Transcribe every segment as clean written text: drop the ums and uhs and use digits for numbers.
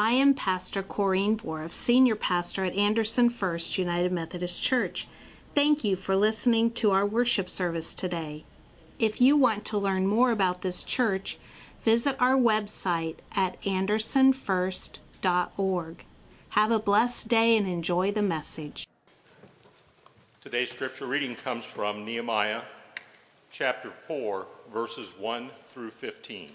I am Pastor Corrine Boroff, Senior Pastor at Anderson First United Methodist Church. Thank you for listening to our worship service today. If you want to learn more about this church, visit our website at AndersonFirst.org. Have a blessed day and enjoy the message. Today's scripture reading comes from Nehemiah chapter 4, verses 1 through 15.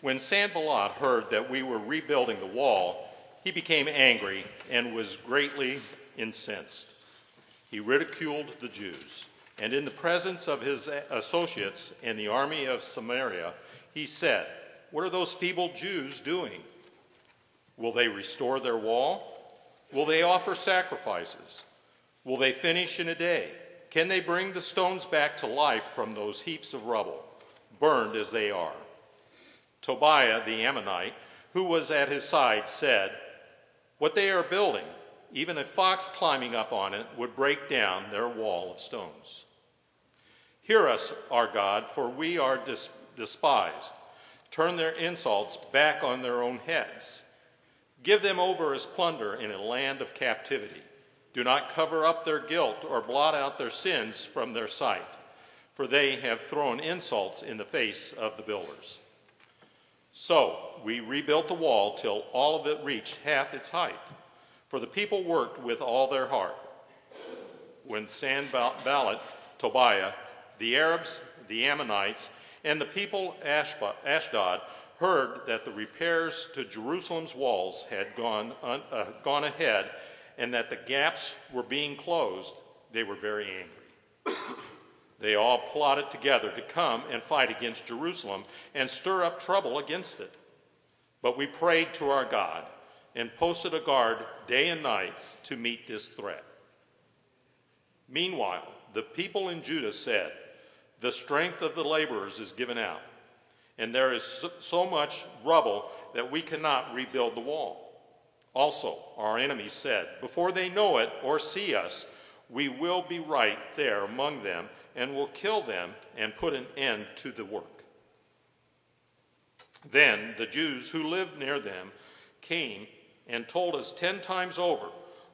When Sanballat heard that we were rebuilding the wall, he became angry and was greatly incensed. He ridiculed the Jews, and in the presence of his associates and the army of Samaria, he said, "What are those feeble Jews doing? Will they restore their wall? Will they offer sacrifices? Will they finish in a day? Can they bring the stones back to life from those heaps of rubble, burned as they are?" Tobiah the Ammonite, who was at his side, said, "What they are building, even a fox climbing up on it, would break down their wall of stones. Hear us, our God, for we are despised. Turn their insults back on their own heads. Give them over as plunder in a land of captivity. Do not cover up their guilt or blot out their sins from their sight, for they have thrown insults in the face of the builders." So we rebuilt the wall till all of it reached half its height, for the people worked with all their heart. When Sanballat, Tobiah, the Arabs, the Ammonites, and the people Ashdod heard that the repairs to Jerusalem's walls had gone ahead and that the gaps were being closed, they were very angry. They all plotted together to come and fight against Jerusalem and stir up trouble against it. But we prayed to our God and posted a guard day and night to meet this threat. Meanwhile, the people in Judah said, "The strength of the laborers is given out, and there is so much rubble that we cannot rebuild the wall." Also, our enemies said, "Before they know it or see us, we will be right there among them and will kill them and put an end to the work." Then the Jews who lived near them came and told us 10 times over,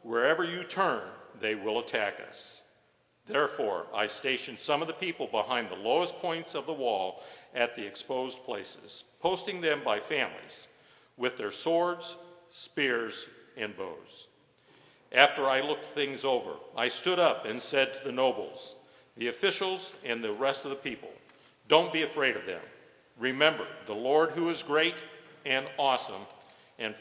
"Wherever you turn, they will attack us." Therefore, I stationed some of the people behind the lowest points of the wall at the exposed places, posting them by families with their swords, spears, and bows. After I looked things over, I stood up and said to the nobles, the officials, and the rest of the people, "Don't be afraid of them. Remember the Lord who is great and awesome, and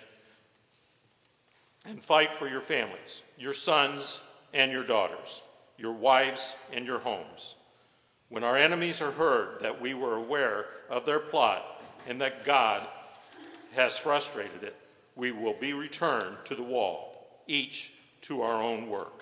fight for your families, your sons and your daughters, your wives and your homes." When our enemies are heard that we were aware of their plot and that God has frustrated it, we will be returned to the wall, each to our own work.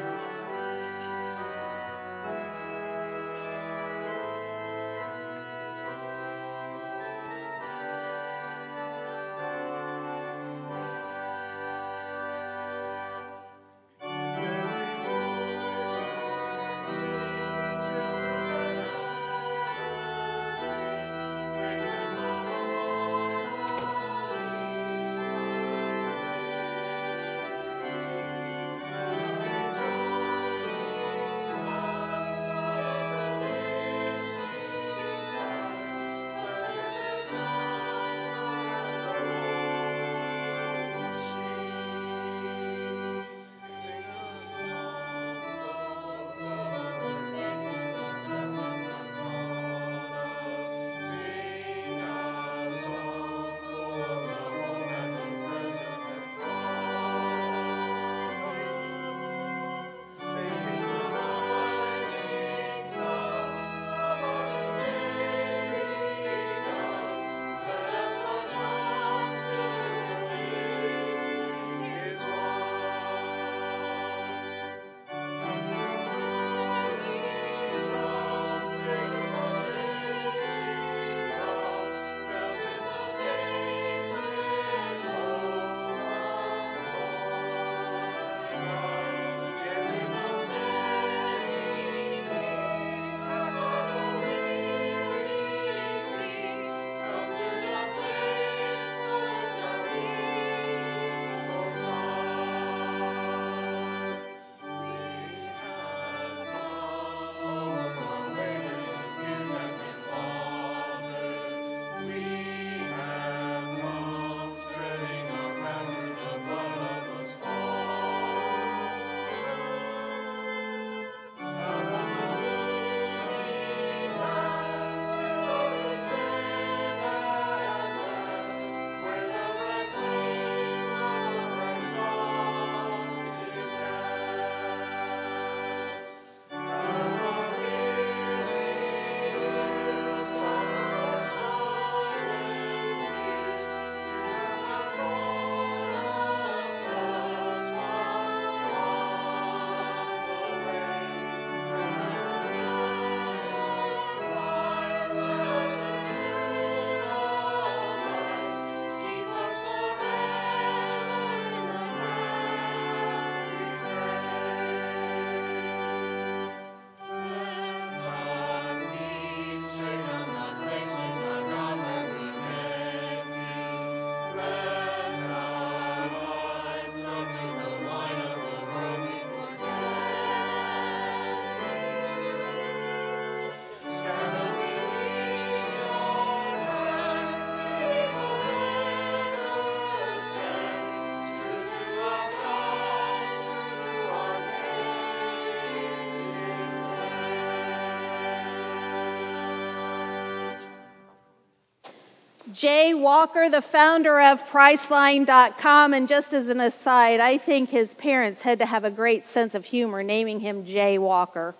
Jay Walker, the founder of Priceline.com, and just as an aside, I think his parents had to have a great sense of humor naming him Jay Walker.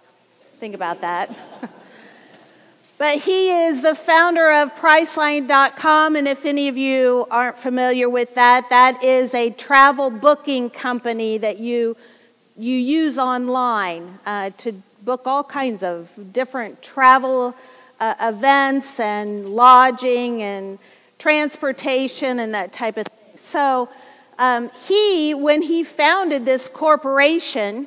Think about that. But he is the founder of Priceline.com, and if any of you aren't familiar with that, that is a travel booking company that you use online to book all kinds of different travel events and lodging and transportation and that type of thing. So when he founded this corporation,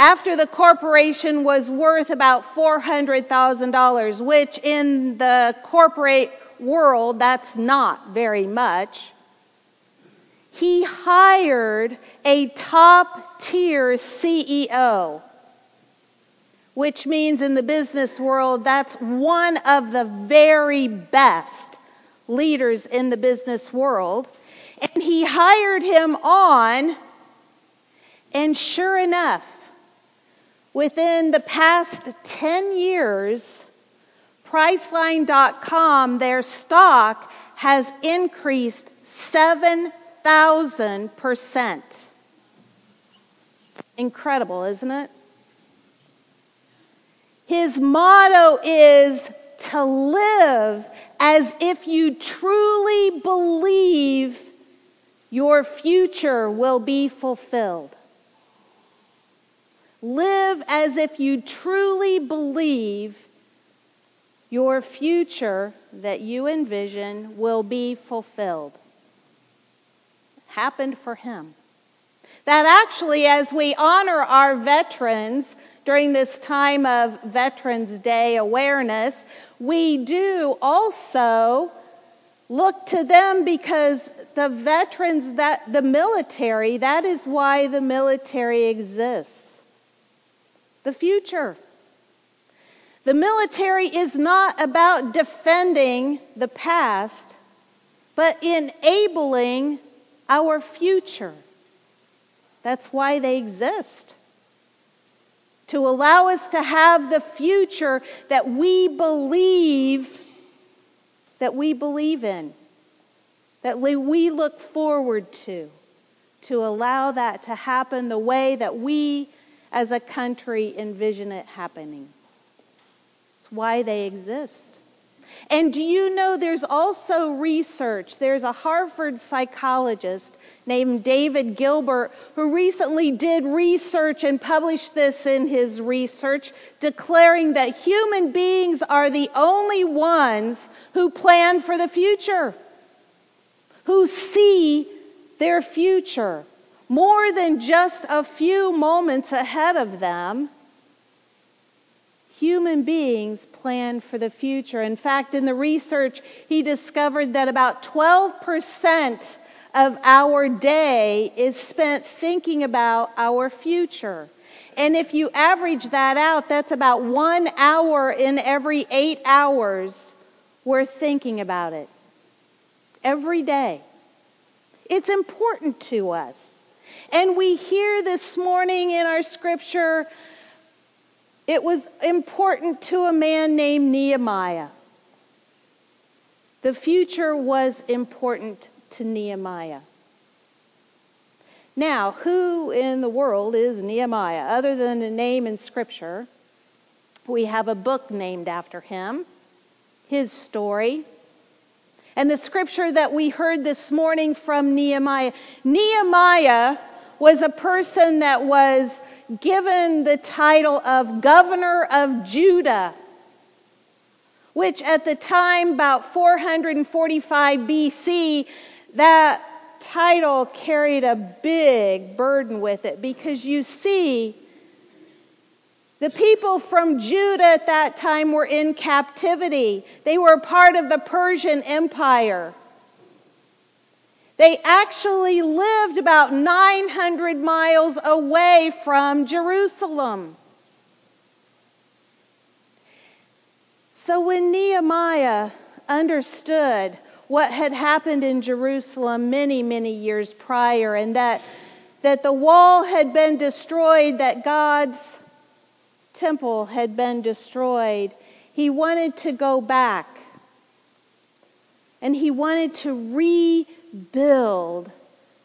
after the corporation was worth about $400,000, which in the corporate world, that's not very much, he hired a top-tier CEO, which means in the business world, that's one of the very best leaders in the business world. And he hired him on, and sure enough, within the past 10 years, Priceline.com, their stock has increased 7,000%. Incredible, isn't it? His motto is to live as if you truly believe your future will be fulfilled. Live as if you truly believe your future that you envision will be fulfilled. Happened for him. That actually, as we honor our veterans during this time of Veterans Day awareness, we do also look to them because the veterans, that the military, that is why the military exists. The future. The military is not about defending the past, but enabling our future. That's why they exist. To allow us to have the future that we believe in, that we look forward to allow that to happen the way that we as a country envision it happening. It's why they exist. And do you know there's also research? There's a Harvard psychologist named David Gilbert, who recently did research and published this in his research, declaring that human beings are the only ones who plan for the future, who see their future more than just a few moments ahead of them. Human beings plan for the future. In fact, in the research, he discovered that about 12% of our day is spent thinking about our future. And if you average that out, that's about 1 hour in every 8 hours we're thinking about it. Every day. It's important to us. And we hear this morning in our scripture, it was important to a man named Nehemiah. The future was important to Nehemiah. Now, who in the world is Nehemiah? Other than a name in Scripture, we have a book named after him, his story, and the Scripture that we heard this morning from Nehemiah. Nehemiah was a person that was given the title of governor of Judah, which at the time, about 445 BC, that title carried a big burden with it, because you see, the people from Judah at that time were in captivity. They were part of the Persian Empire. They actually lived about 900 miles away from Jerusalem. So when Nehemiah understood what had happened in Jerusalem many, many years prior, and that the wall had been destroyed, that God's temple had been destroyed, he wanted to go back and he wanted to rebuild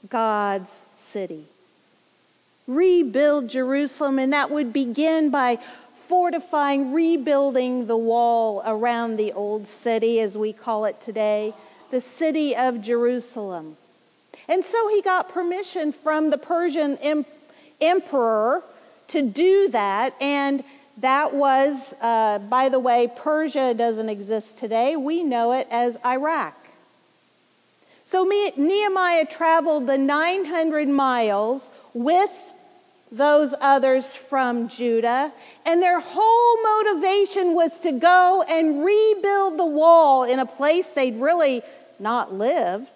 God's city. Rebuild Jerusalem, and that would begin by fortifying, rebuilding the wall around the old city, as we call it today, the city of Jerusalem. And so he got permission from the Persian emperor to do that, and that was, by the way, Persia doesn't exist today. We know it as Iraq. So Nehemiah traveled the 900 miles with those others from Judah, and their whole motivation was to go and rebuild the wall in a place they'd really not lived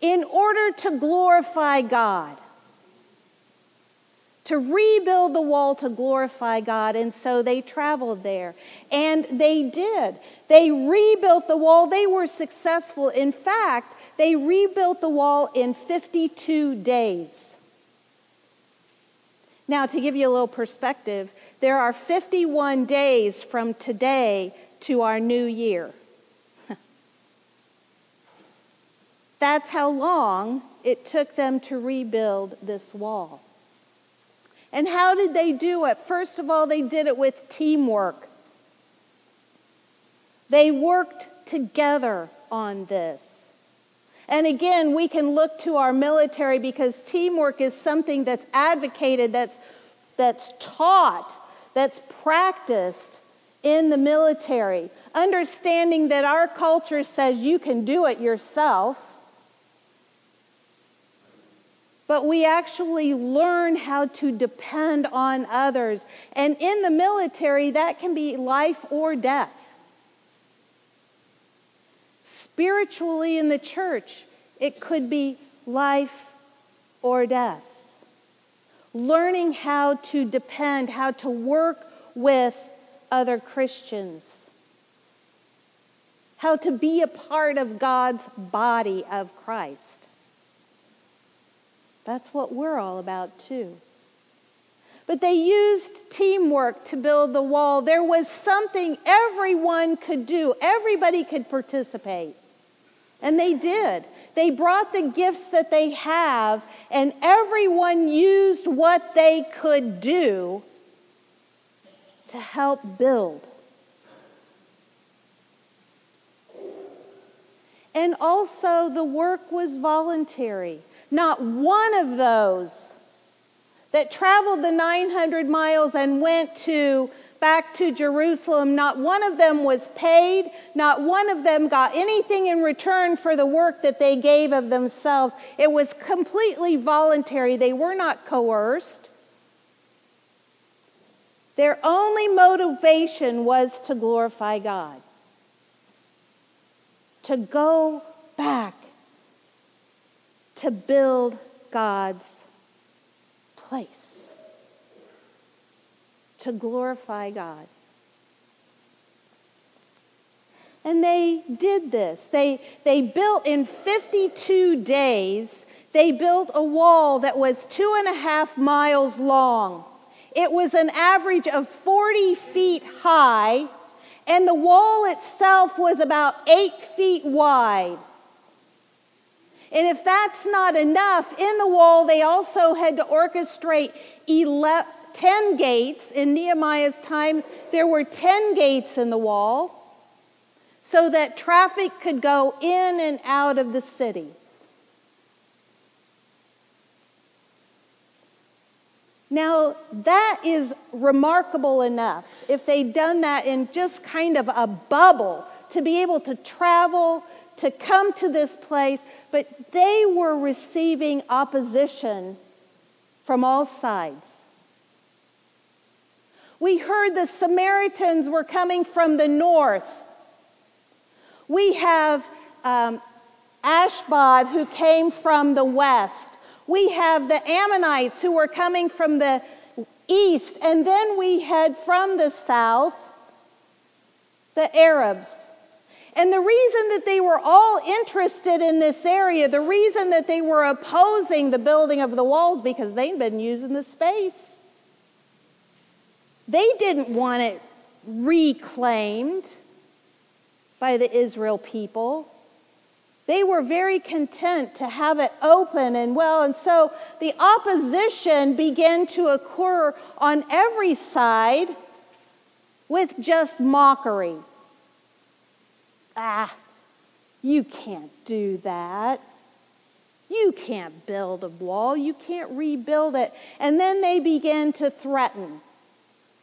in order to glorify God, to rebuild the wall to glorify God. And so they traveled there, and they did. They rebuilt the wall. They were successful. In fact, they rebuilt the wall in 52 days. Now, to give you a little perspective, there are 51 days from today to our new year. That's how long it took them to rebuild this wall. And how did they do it? First of all, they did it with teamwork. They worked together on this. And again, we can look to our military, because teamwork is something that's advocated, that's taught, that's practiced in the military. Understanding that our culture says you can do it yourself, but we actually learn how to depend on others. And in the military, that can be life or death. Spiritually, in the church, it could be life or death. Learning how to depend, how to work with other Christians, how to be a part of God's body of Christ. That's what we're all about too. But they used teamwork to build the wall. There was something everyone could do. Everybody could participate. And they did. They brought the gifts that they have, and everyone used what they could do to help build. And also, the work was voluntary. Not one of those that traveled the 900 miles and went back to Jerusalem, not one of them was paid, not one of them got anything in return for the work that they gave of themselves. It was completely voluntary. They were not coerced. Their only motivation was to glorify God, to go back to build God's place. To glorify God. And they did this. They built in 52 days, they built a wall that was 2.5 miles long. It was an average of 40 feet high, and the wall itself was about 8 feet wide. And if that's not enough, in the wall they also had to orchestrate 10 gates. In Nehemiah's time, there were 10 gates in the wall so that traffic could go in and out of the city. Now, that is remarkable enough, if they'd done that in just kind of a bubble, to be able to travel, to come to this place, but they were receiving opposition from all sides. We heard the Samaritans were coming from the north. We have Ashdod, who came from the west. We have the Ammonites, who were coming from the east. And then we had from the south, the Arabs. And the reason that they were all interested in this area, the reason that they were opposing the building of the walls, because they'd been using the space. They didn't want it reclaimed. by the Israel people. They were very content to have it open and well, and so the opposition began to occur on every side with just mockery. You can't do that. You can't build a wall. You can't rebuild it. And then they began to threaten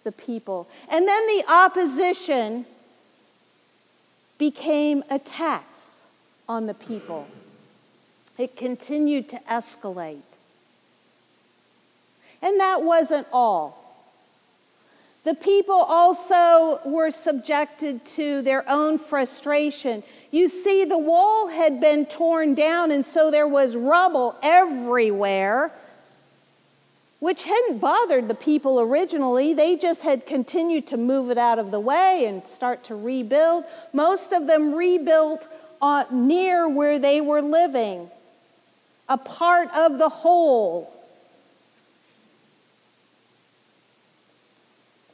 the people. And then the opposition became attacks on the people. It continued to escalate. And that wasn't all. The people also were subjected to their own frustration. You see, the wall had been torn down, and so there was rubble everywhere, which hadn't bothered the people originally. They just had continued to move it out of the way and start to rebuild. Most of them rebuilt near where they were living, a part of the whole.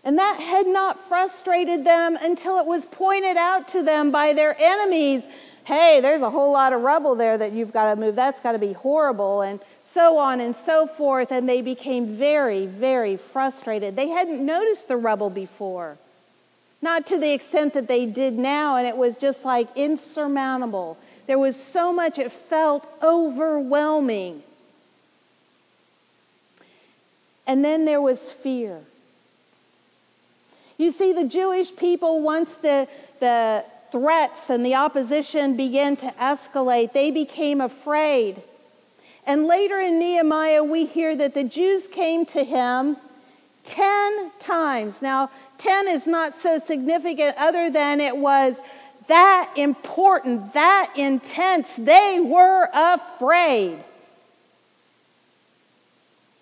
And that had not frustrated them until it was pointed out to them by their enemies. Hey, there's a whole lot of rubble there that you've got to move. That's got to be horrible, and so on and so forth. And they became very, very frustrated. They hadn't noticed the rubble before, not to the extent that they did now. And it was just like insurmountable. There was so much, it felt overwhelming. And then there was fear. You see, the Jewish people, once the threats and the opposition began to escalate, they became afraid. And later in Nehemiah, we hear that the Jews came to him 10 times. Now, 10 is not so significant other than it was that important, that intense. They were afraid.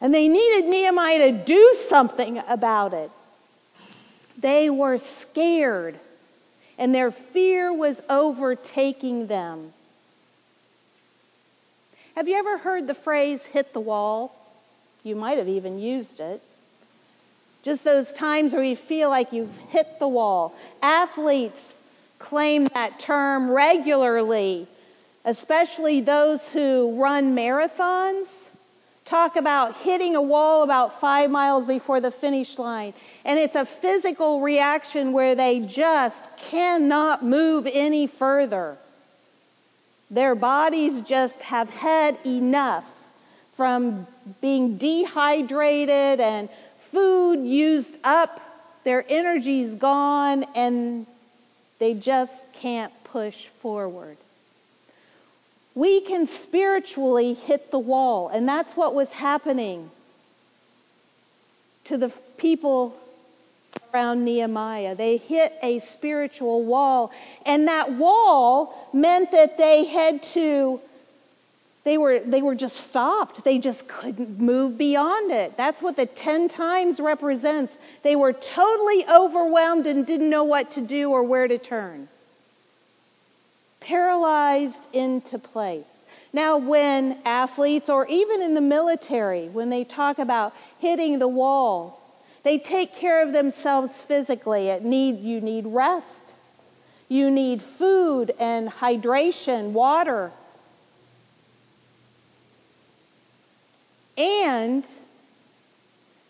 And they needed Nehemiah to do something about it. They were scared, and their fear was overtaking them. Have you ever heard the phrase, hit the wall? You might have even used it. Just those times where you feel like you've hit the wall. Athletes claim that term regularly, especially those who run marathons. Talk about hitting a wall about 5 miles before the finish line. And it's a physical reaction where they just cannot move any further. Their bodies just have had enough from being dehydrated and food used up. Their energy's gone and they just can't push forward. We can spiritually hit the wall, and that's what was happening to the people around Nehemiah. They hit a spiritual wall, and that wall meant that they were just stopped. They just couldn't move beyond it. That's what the 10 times represents. They were totally overwhelmed and didn't know what to do or where to turn. Paralyzed into place. Now, when athletes or even in the military, when they talk about hitting the wall, they take care of themselves physically. You need rest. You need food and hydration, water. And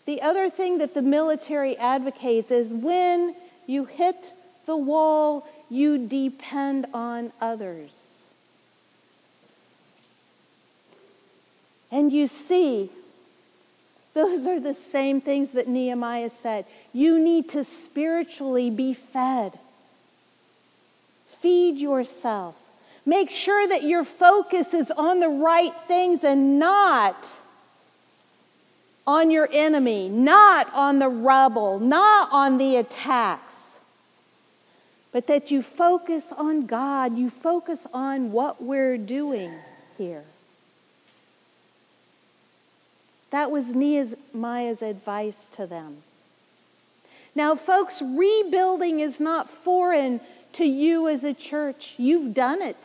the other thing that the military advocates is when you hit the wall, you depend on others. And you see, those are the same things that Nehemiah said. You need to spiritually be fed. Feed yourself. Make sure that your focus is on the right things and not on your enemy, not on the rubble, not on the attacks. But that you focus on God, you focus on what we're doing here. That was Nehemiah's advice to them. Now, folks, rebuilding is not foreign to you as a church. You've done it.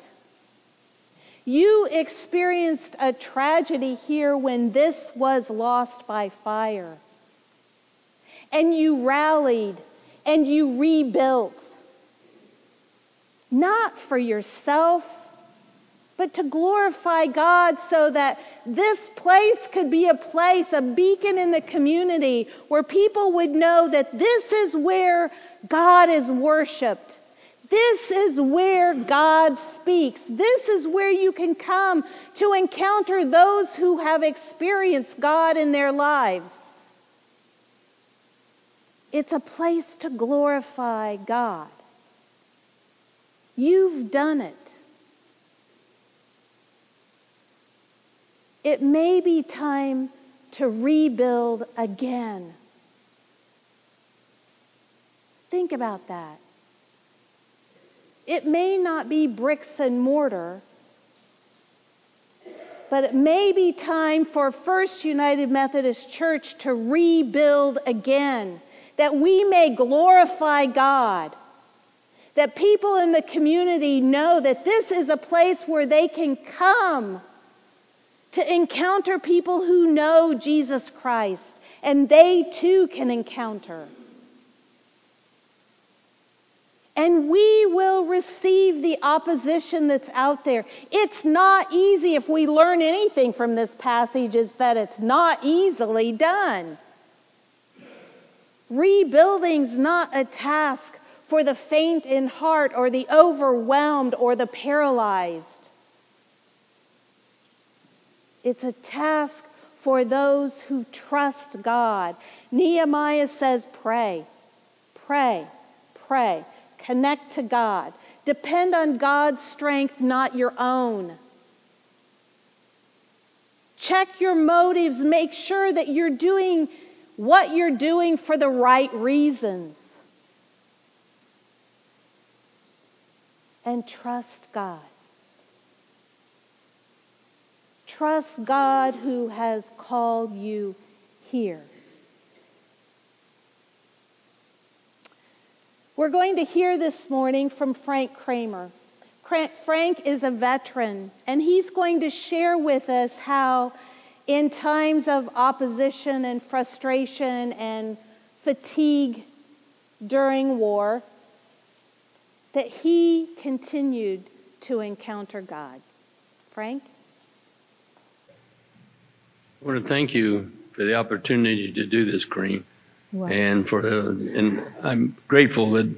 You experienced a tragedy here when this was lost by fire. And you rallied and you rebuilt. not for yourself, but to glorify God so that this place could be a place, a beacon in the community where people would know that this is where God is worshiped. This is where God speaks. This is where you can come to encounter those who have experienced God in their lives. It's a place to glorify God. You've done it. It may be time to rebuild again. Think about that. It may not be bricks and mortar, but it may be time for First United Methodist Church to rebuild again, that we may glorify God, that people in the community know that this is a place where they can come to encounter people who know Jesus Christ, and they too can encounter. And we will receive the opposition that's out there. It's not easy. If we learn anything from this passage, is that it's not easily done. Rebuilding's not a task for the faint in heart or the overwhelmed or the paralyzed. It's a task for those who trust God. Nehemiah says, pray, pray, pray. Connect to God. Depend on God's strength, not your own. Check your motives. Make sure that you're doing what you're doing for the right reasons. And trust God. Trust God who has called you here. We're going to hear this morning from Frank Kramer. Frank is a veteran, and he's going to share with us how in times of opposition and frustration and fatigue during war, that he continued to encounter God. Frank? I want to thank you for the opportunity to do this, Corrine. Wow. And I'm grateful that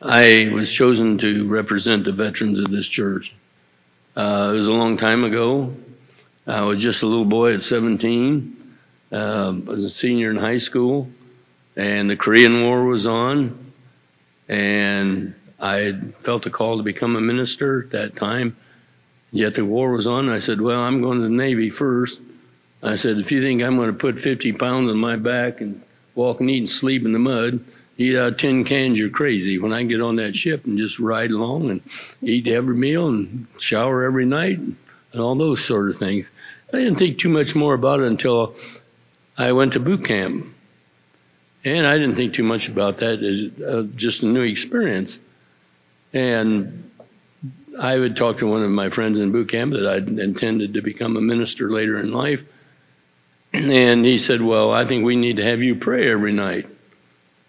I was chosen to represent the veterans of this church. It was a long time ago. I was just a little boy at 17. I was a senior in high school, and the Korean War was on, and I felt a call to become a minister at that time. Yet the war was on. I said, well, I'm going to the Navy first. I said, if you think I'm going to put 50 pounds on my back and walk and eat and sleep in the mud, eat out of tin cans, you're crazy. When I get on that ship and just ride along and eat every meal and shower every night and all those sort of things. I didn't think too much more about it until I went to boot camp. And I didn't think too much about that. It's just a new experience. And I would talk to one of my friends in boot camp that I intended to become a minister later in life. And he said, well, I think we need to have you pray every night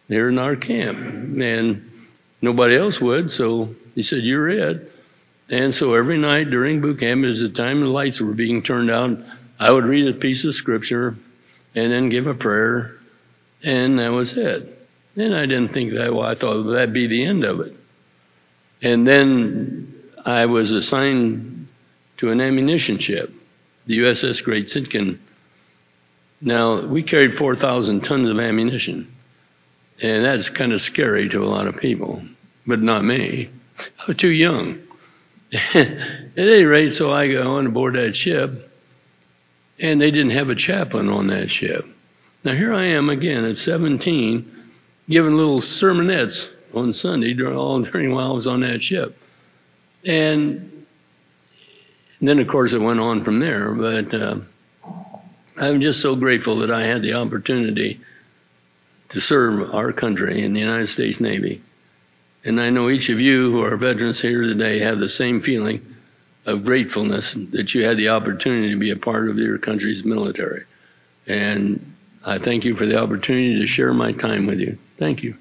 here in our camp. And nobody else would, so he said, you're it. And so every night during boot camp, as the time the lights were being turned out, I would read a piece of scripture and then give a prayer, and that was it. And I didn't think that, well, I thought that'd be the end of it. And then I was assigned to an ammunition ship, the USS Great Sitkin. Now, we carried 4,000 tons of ammunition, and that's kind of scary to a lot of people, but not me. I was too young. At any rate, so I got on board that ship, and they didn't have a chaplain on that ship. Now, here I am again at 17, giving little sermonettes on Sunday during while I was on that ship. And then, of course, it went on from there, but I'm just so grateful that I had the opportunity to serve our country in the United States Navy. And I know each of you who are veterans here today have the same feeling of gratefulness that you had the opportunity to be a part of your country's military. And I thank you for the opportunity to share my time with you. Thank you.